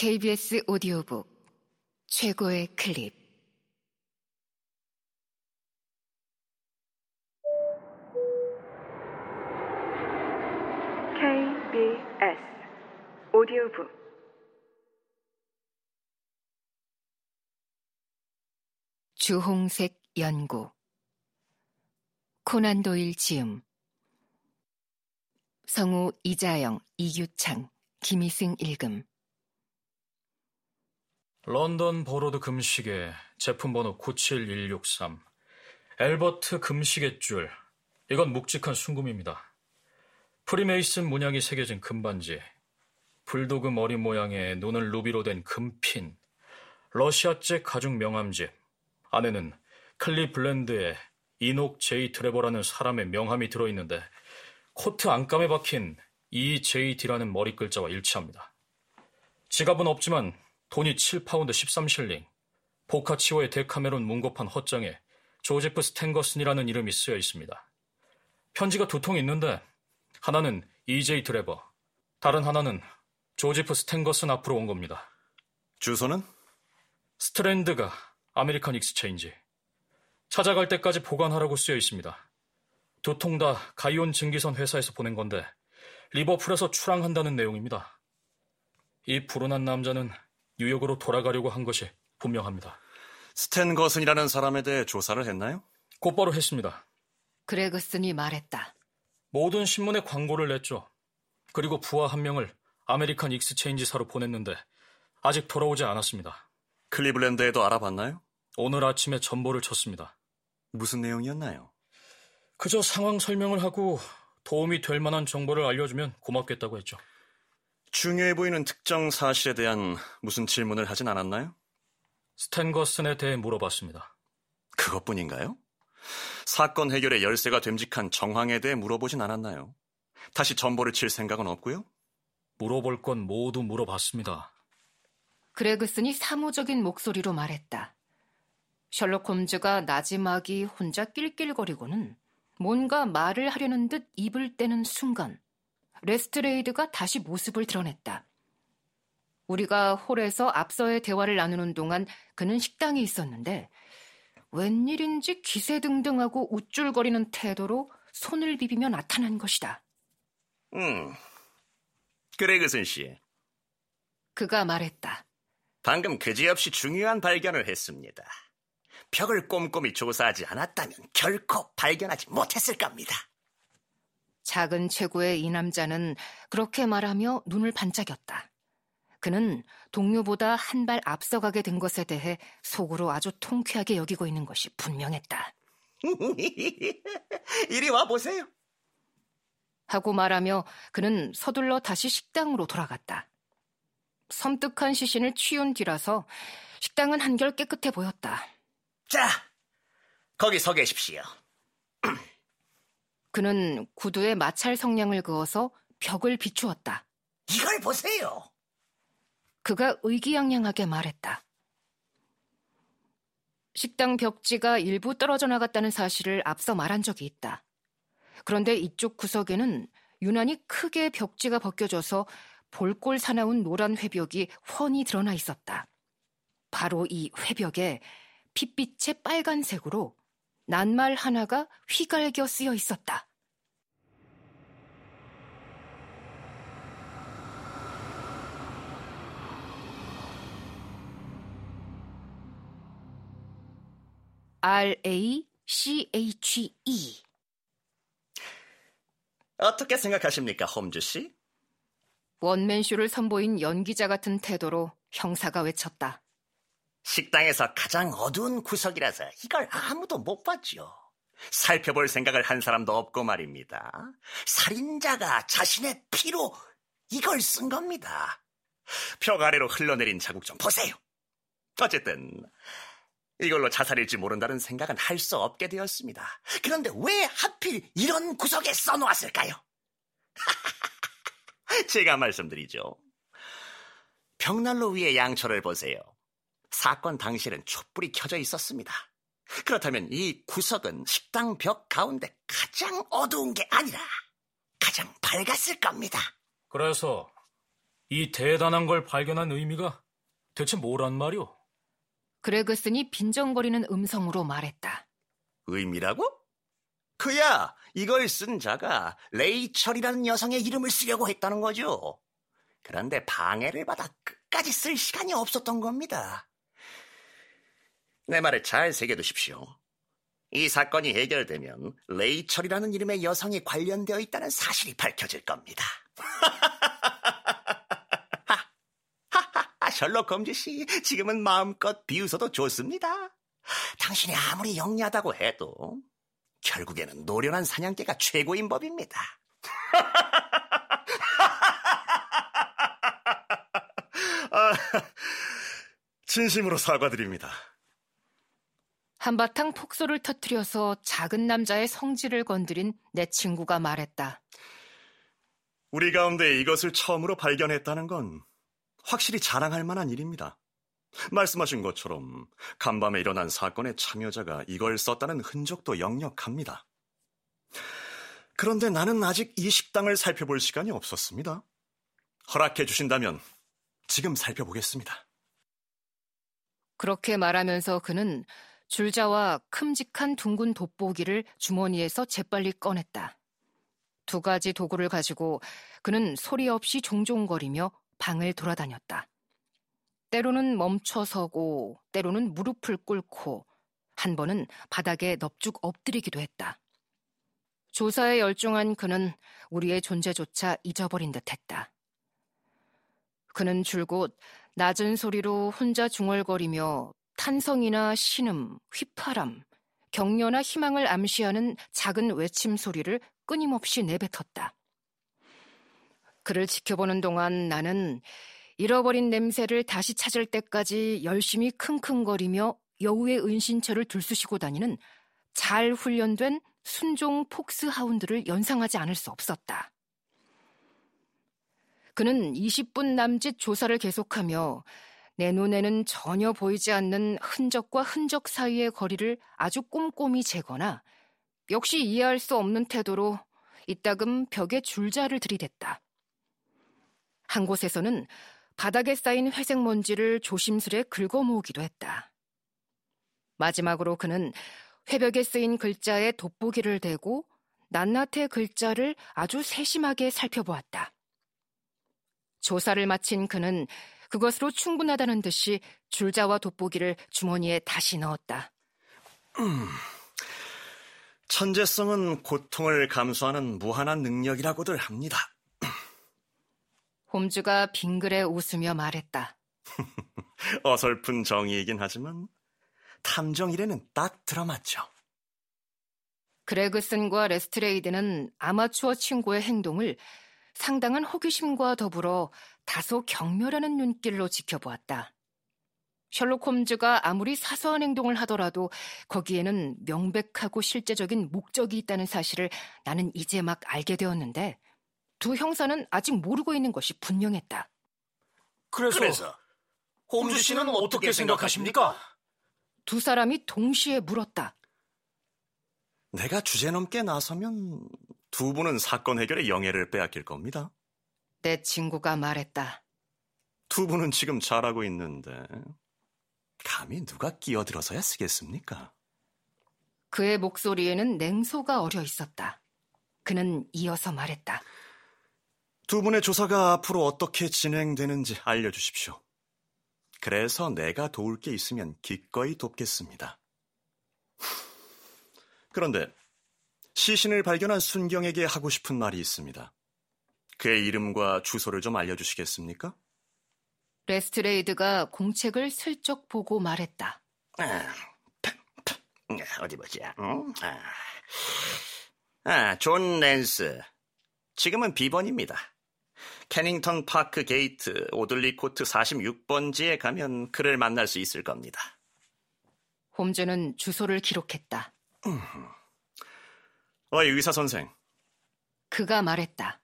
KBS 오디오북 최고의 클립. KBS 오디오북. 주홍색 연구. 코난 도일 지음. 성우 이자영, 이규창, 김희승 읽음. 런던 버러드 금시계, 제품번호 97163, 엘버트 금시계줄, 이건 묵직한 순금입니다. 프리메이슨 문양이 새겨진 금반지, 불도그 머리 모양의 눈을 루비로 된 금핀, 러시아제 가죽 명함집, 안에는 클리블랜드의 이녹 제이 드레버라는 사람의 명함이 들어있는데 코트 안감에 박힌 EJD라는 머리 글자와 일치합니다. 지갑은 없지만 돈이 7파운드 13실링, 보카치오의 데카메론 문고판 헛장에 조지프 스탠거슨이라는 이름이 쓰여 있습니다. 편지가 두 통 있는데 하나는 EJ 드레버, 다른 하나는 조지프 스탠거슨 앞으로 온 겁니다. 주소는? 스트랜드가 아메리칸 익스체인지. 찾아갈 때까지 보관하라고 쓰여 있습니다. 두 통 다 가이온 증기선 회사에서 보낸 건데 리버풀에서 출항한다는 내용입니다. 이 불운한 남자는 뉴욕으로 돌아가려고 한 것이 분명합니다. 스탠거슨이라는 사람에 대해 조사를 했나요? 곧바로 했습니다. 그레그슨이 말했다. 모든 신문에 광고를 냈죠. 그리고 부하 한 명을 아메리칸 익스체인지사로 보냈는데 아직 돌아오지 않았습니다. 클리블랜드에도 알아봤나요? 오늘 아침에 전보를 쳤습니다. 무슨 내용이었나요? 그저 상황 설명을 하고 도움이 될 만한 정보를 알려주면 고맙겠다고 했죠. 중요해 보이는 특정 사실에 대한 무슨 질문을 하진 않았나요? 스탠거슨에 대해 물어봤습니다. 그것뿐인가요? 사건 해결의 열쇠가 됨직한 정황에 대해 물어보진 않았나요? 다시 전보를 칠 생각은 없고요? 물어볼 건 모두 물어봤습니다. 그레그슨이 사무적인 목소리로 말했다. 셜록 홈즈가 나지막이 혼자 낄낄거리고는 뭔가 말을 하려는 듯 입을 떼는 순간 레스트레이드가 다시 모습을 드러냈다. 우리가 홀에서 앞서의 대화를 나누는 동안 그는 식당에 있었는데 웬일인지 기세등등하고 우쭐거리는 태도로 손을 비비며 나타난 것이다. 그레그슨 씨. 그가 말했다. 방금 그지없이 중요한 발견을 했습니다. 벽을 꼼꼼히 조사하지 않았다면 결코 발견하지 못했을 겁니다. 작은 체구의 이 남자는 그렇게 말하며 눈을 반짝였다. 그는 동료보다 한 발 앞서가게 된 것에 대해 속으로 아주 통쾌하게 여기고 있는 것이 분명했다. 이리 와보세요. 하고 말하며 그는 서둘러 다시 식당으로 돌아갔다. 섬뜩한 시신을 치운 뒤라서 식당은 한결 깨끗해 보였다. 자, 거기 서 계십시오. 그는 구두에 마찰 성냥을 그어서 벽을 비추었다. 이걸 보세요. 그가 의기양양하게 말했다. 식당 벽지가 일부 떨어져 나갔다는 사실을 앞서 말한 적이 있다. 그런데 이쪽 구석에는 유난히 크게 벽지가 벗겨져서 볼꼴 사나운 노란 회벽이 훤히 드러나 있었다. 바로 이 회벽에 핏빛의 빨간색으로 낱말 하나가 휘갈겨 쓰여 있었다. RACHE. 어떻게 생각하십니까, 홈즈 씨? 원맨쇼를 선보인 연기자 같은 태도로 형사가 외쳤다. 식당에서 가장 어두운 구석이라서 이걸 아무도 못 봤죠. 살펴볼 생각을 한 사람도 없고 말입니다. 살인자가 자신의 피로 이걸 쓴 겁니다. 벽 아래로 흘러내린 자국 좀 보세요. 어쨌든 이걸로 자살일지 모른다는 생각은 할 수 없게 되었습니다. 그런데 왜 하필 이런 구석에 써놓았을까요? 제가 말씀드리죠. 벽난로 위에 양초를 보세요. 사건 당시에는 촛불이 켜져 있었습니다. 그렇다면 이 구석은 식당 벽 가운데 가장 어두운 게 아니라 가장 밝았을 겁니다. 그래서 이 대단한 걸 발견한 의미가 대체 뭐란 말이오? 그레그슨이 빈정거리는 음성으로 말했다. 의미라고? 그야 이걸 쓴 자가 레이철이라는 여성의 이름을 쓰려고 했다는 거죠. 그런데 방해를 받아 끝까지 쓸 시간이 없었던 겁니다. 내 말을 잘 새겨두십시오. 이 사건이 해결되면 레이철이라는 이름의 여성이 관련되어 있다는 사실이 밝혀질 겁니다. 셜록 홈즈 씨, 지금은 마음껏 비웃어도 좋습니다. 당신이 아무리 영리하다고 해도 결국에는 노련한 사냥개가 최고인 법입니다. 진심으로 사과드립니다. 한바탕 폭소를 터뜨려서 작은 남자의 성질을 건드린 내 친구가 말했다. 우리 가운데 이것을 처음으로 발견했다는 건 확실히 자랑할 만한 일입니다. 말씀하신 것처럼 간밤에 일어난 사건의 참여자가 이걸 썼다는 흔적도 역력합니다. 그런데 나는 아직 이 식당을 살펴볼 시간이 없었습니다. 허락해 주신다면 지금 살펴보겠습니다. 그렇게 말하면서 그는 줄자와 큼직한 둥근 돋보기를 주머니에서 재빨리 꺼냈다. 두 가지 도구를 가지고 그는 소리 없이 종종거리며 방을 돌아다녔다. 때로는 멈춰서고 때로는 무릎을 꿇고 한 번은 바닥에 넙죽 엎드리기도 했다. 조사에 열중한 그는 우리의 존재조차 잊어버린 듯했다. 그는 줄곧 낮은 소리로 혼자 중얼거리며 탄성이나 신음, 휘파람, 격려나 희망을 암시하는 작은 외침 소리를 끊임없이 내뱉었다. 그를 지켜보는 동안 나는 잃어버린 냄새를 다시 찾을 때까지 열심히 킁킁거리며 여우의 은신처를 들쑤시고 다니는 잘 훈련된 순종 폭스 하운드를 연상하지 않을 수 없었다. 그는 20분 남짓 조사를 계속하며 내 눈에는 전혀 보이지 않는 흔적과 흔적 사이의 거리를 아주 꼼꼼히 재거나 역시 이해할 수 없는 태도로 이따금 벽에 줄자를 들이댔다. 한 곳에서는 바닥에 쌓인 회색 먼지를 조심스레 긁어모으기도 했다. 마지막으로 그는 회벽에 쓰인 글자에 돋보기를 대고 낱낱의 글자를 아주 세심하게 살펴보았다. 조사를 마친 그는 그것으로 충분하다는 듯이 줄자와 돋보기를 주머니에 다시 넣었다. 천재성은 고통을 감수하는 무한한 능력이라고들 합니다. 홈즈가 빙그레 웃으며 말했다. 어설픈 정의이긴 하지만 탐정일에는 딱 들어맞죠. 그레그슨과 레스트레이드는 아마추어 친구의 행동을 상당한 호기심과 더불어 다소 경멸하는 눈길로 지켜보았다. 셜록 홈즈가 아무리 사소한 행동을 하더라도 거기에는 명백하고 실제적인 목적이 있다는 사실을 나는 이제 막 알게 되었는데 두 형사는 아직 모르고 있는 것이 분명했다. 그래서 홈즈 씨는 어떻게 생각하십니까? 두 사람이 동시에 물었다. 내가 주제넘게 나서면 두 분은 사건 해결에 영예를 빼앗길 겁니다. 내 친구가 말했다. 두 분은 지금 잘하고 있는데 감히 누가 끼어들어서야 쓰겠습니까? 그의 목소리에는 냉소가 어려 있었다. 그는 이어서 말했다. 두 분의 조사가 앞으로 어떻게 진행되는지 알려주십시오. 그래서 내가 도울 게 있으면 기꺼이 돕겠습니다. 그런데 시신을 발견한 순경에게 하고 싶은 말이 있습니다. 그의 이름과 주소를 좀 알려주시겠습니까? 레스트레이드가 공책을 슬쩍 보고 말했다. 어디 보자. 존 랜스. 지금은 비번입니다. 캐닝턴 파크 게이트 오들리 코트 46번지에 가면 그를 만날 수 있을 겁니다. 홈즈는 주소를 기록했다. 어이 의사 선생. 그가 말했다.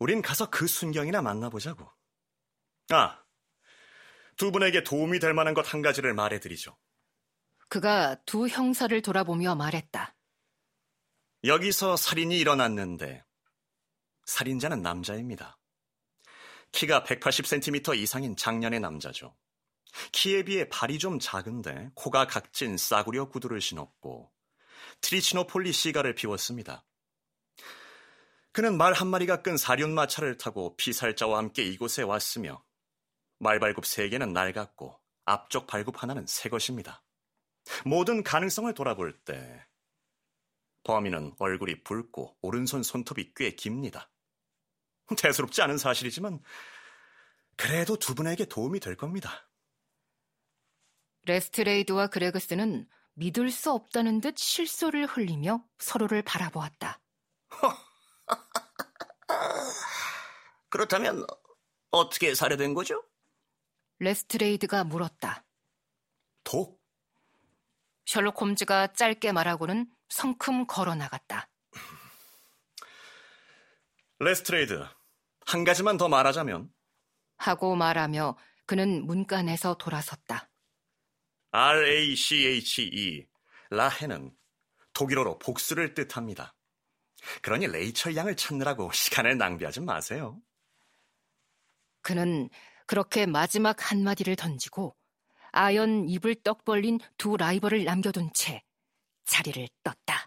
우린 가서 그 순경이나 만나보자고. 두 분에게 도움이 될 만한 것 한 가지를 말해드리죠. 그가 두 형사를 돌아보며 말했다. 여기서 살인이 일어났는데 살인자는 남자입니다. 키가 180cm 이상인 장년의 남자죠. 키에 비해 발이 좀 작은데 코가 각진 싸구려 구두를 신었고 트리치노폴리 시가를 피웠습니다. 그는 말 한 마리가 끈 사륜마차를 타고 피살자와 함께 이곳에 왔으며 말발굽 3개는 낡았고 앞쪽 발굽 하나는 새 것입니다. 모든 가능성을 돌아볼 때 범인은 얼굴이 붉고 오른손 손톱이 꽤 깁니다. 대수롭지 않은 사실이지만 그래도 두 분에게 도움이 될 겁니다. 레스트레이드와 그레그슨은 믿을 수 없다는 듯 실소를 흘리며 서로를 바라보았다. 그렇다면 어떻게 살해된 거죠? 레스트레이드가 물었다. 독? 셜록 홈즈가 짧게 말하고는 성큼 걸어나갔다. 레스트레이드, 한 가지만 더 말하자면, 하고 말하며 그는 문간에서 돌아섰다. RACHE, 라헤는 독일어로 복수를 뜻합니다. 그러니 레이철 양을 찾느라고 시간을 낭비하지 마세요. 그는 그렇게 마지막 한마디를 던지고 아연 입을 떡 벌린 두 라이벌을 남겨둔 채 자리를 떴다.